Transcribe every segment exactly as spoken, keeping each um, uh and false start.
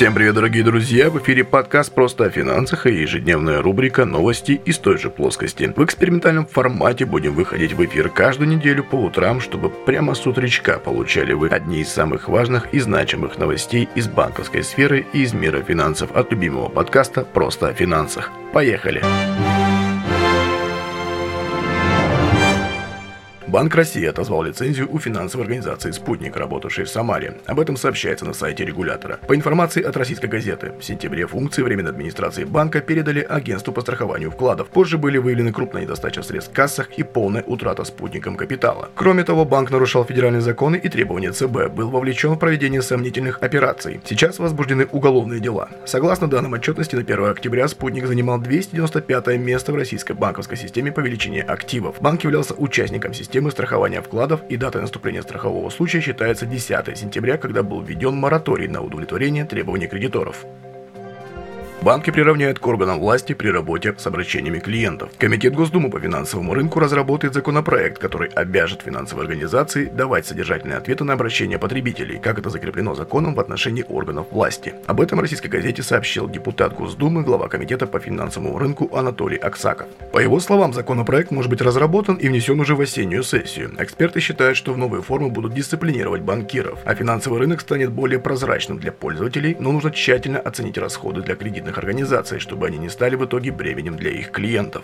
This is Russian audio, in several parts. Всем привет, дорогие друзья! В эфире подкаст «Просто о финансах» и ежедневная рубрика «Новости из той же плоскости». В экспериментальном формате будем выходить в эфир каждую неделю по утрам, чтобы прямо с утречка получали вы одни из самых важных и значимых новостей из банковской сферы и из мира финансов от любимого подкаста «Просто о финансах». Поехали! Банк России отозвал лицензию у финансовой организации «Спутник», работавшей в Самаре. Об этом сообщается на сайте регулятора. По информации от «Российской газеты», в сентябре функции временной администрации банка передали агентству по страхованию вкладов. Позже были выявлены крупная недостача средств в кассах и полная утрата «Спутником» капитала. Кроме того, банк нарушал федеральные законы и требования ЦБ, был вовлечен в проведение сомнительных операций. Сейчас возбуждены уголовные дела. Согласно данным отчетности, на первое октября «Спутник» занимал двести девяносто пятое место в российской банковской системе по величине активов. Банк являлся участником системы страхования вкладов, и дата наступления страхового случая считается десятое сентября, когда был введен мораторий на удовлетворение требований кредиторов. Банки приравняют к органам власти при работе с обращениями клиентов. Комитет Госдумы по финансовому рынку разработает законопроект, который обяжет финансовые организации давать содержательные ответы на обращения потребителей, как это закреплено законом в отношении органов власти. Об этом «Российской газете» сообщил депутат Госдумы, глава Комитета по финансовому рынку Анатолий Аксаков. По его словам, законопроект может быть разработан и внесен уже в осеннюю сессию. Эксперты считают, что в новые формы будут дисциплинировать банкиров, а финансовый рынок станет более прозрачным для пользователей, но нужно тщательно оценить расходы для кредитных организаций, чтобы они не стали в итоге бременем для их клиентов.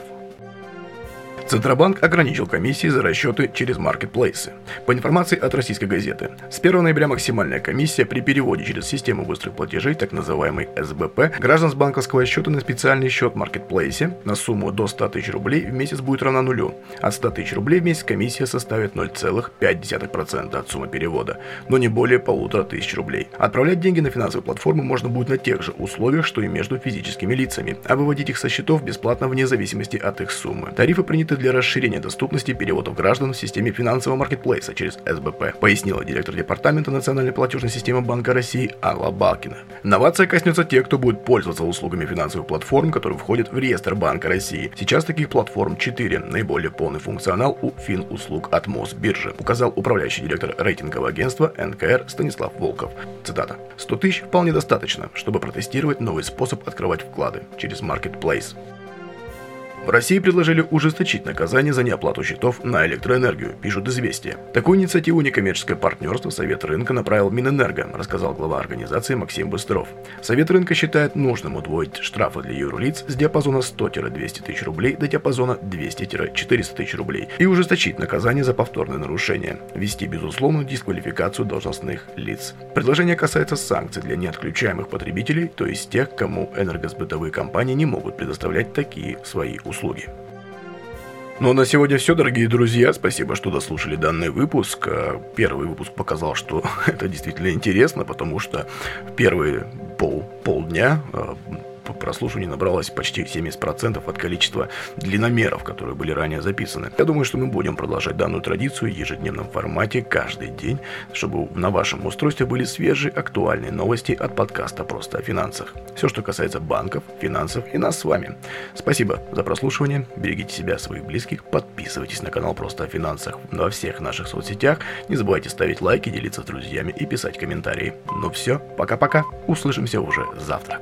Центробанк ограничил комиссии за расчеты через маркетплейсы. По информации от «Российской газеты», с первого ноября максимальная комиссия при переводе через систему быстрых платежей, так называемый эс бэ пэ, граждан с банковского счета на специальный счет в маркетплейсе на сумму до сто тысяч рублей в месяц будет равна нулю. От ста тысяч рублей в месяц комиссия составит ноль целых пять десятых процента от суммы перевода, но не более полутора тысяч рублей. Отправлять деньги на финансовые платформы можно будет на тех же условиях, что и между физическими лицами, а выводить их со счетов бесплатно вне зависимости от их суммы. Тарифы приняты для расширения доступности переводов граждан в системе финансового маркетплейса через эс бэ пэ, пояснила директор департамента национальной платежной системы Банка России Алла Бакина. Новация коснется тех, кто будет пользоваться услугами финансовых платформ, которые входят в реестр Банка России. Сейчас таких платформ четыре. Наиболее полный функционал у финуслуг от Мосбиржи, указал управляющий директор рейтингового агентства эн ка эр Станислав Волков. Цитата. сто тысяч вполне достаточно, чтобы протестировать новый способ открывать вклады через маркетплейс. В России предложили ужесточить наказание за неоплату счетов на электроэнергию, пишут «Известия». Такую инициативу некоммерческое партнерство «Совет Рынка» направил Минэнерго, рассказал глава организации Максим Быстров. «Совет Рынка» считает нужным удвоить штрафы для юрлиц с диапазона сто - двести тысяч рублей до диапазона двести - четыреста тысяч рублей и ужесточить наказание за повторные нарушения, ввести безусловную дисквалификацию должностных лиц. Предложение касается санкций для неотключаемых потребителей, то есть тех, кому энергосбытовые компании не могут предоставлять такие свои услуги. услуги. Ну а на сегодня все, дорогие друзья. Спасибо, что дослушали данный выпуск. Первый выпуск показал, что это действительно интересно, потому что первые пол, полдня по прослушиванию набралось почти семьдесят процентов от количества длинномеров, которые были ранее записаны. Я думаю, что мы будем продолжать данную традицию в ежедневном формате каждый день, чтобы на вашем устройстве были свежие, актуальные новости от подкаста «Просто о финансах». Все, что касается банков, финансов и нас с вами. Спасибо за прослушивание. Берегите себя, своих близких. Подписывайтесь на канал «Просто о финансах» во всех наших соцсетях. Не забывайте ставить лайки, делиться с друзьями и писать комментарии. Ну все, пока-пока. Услышимся уже завтра.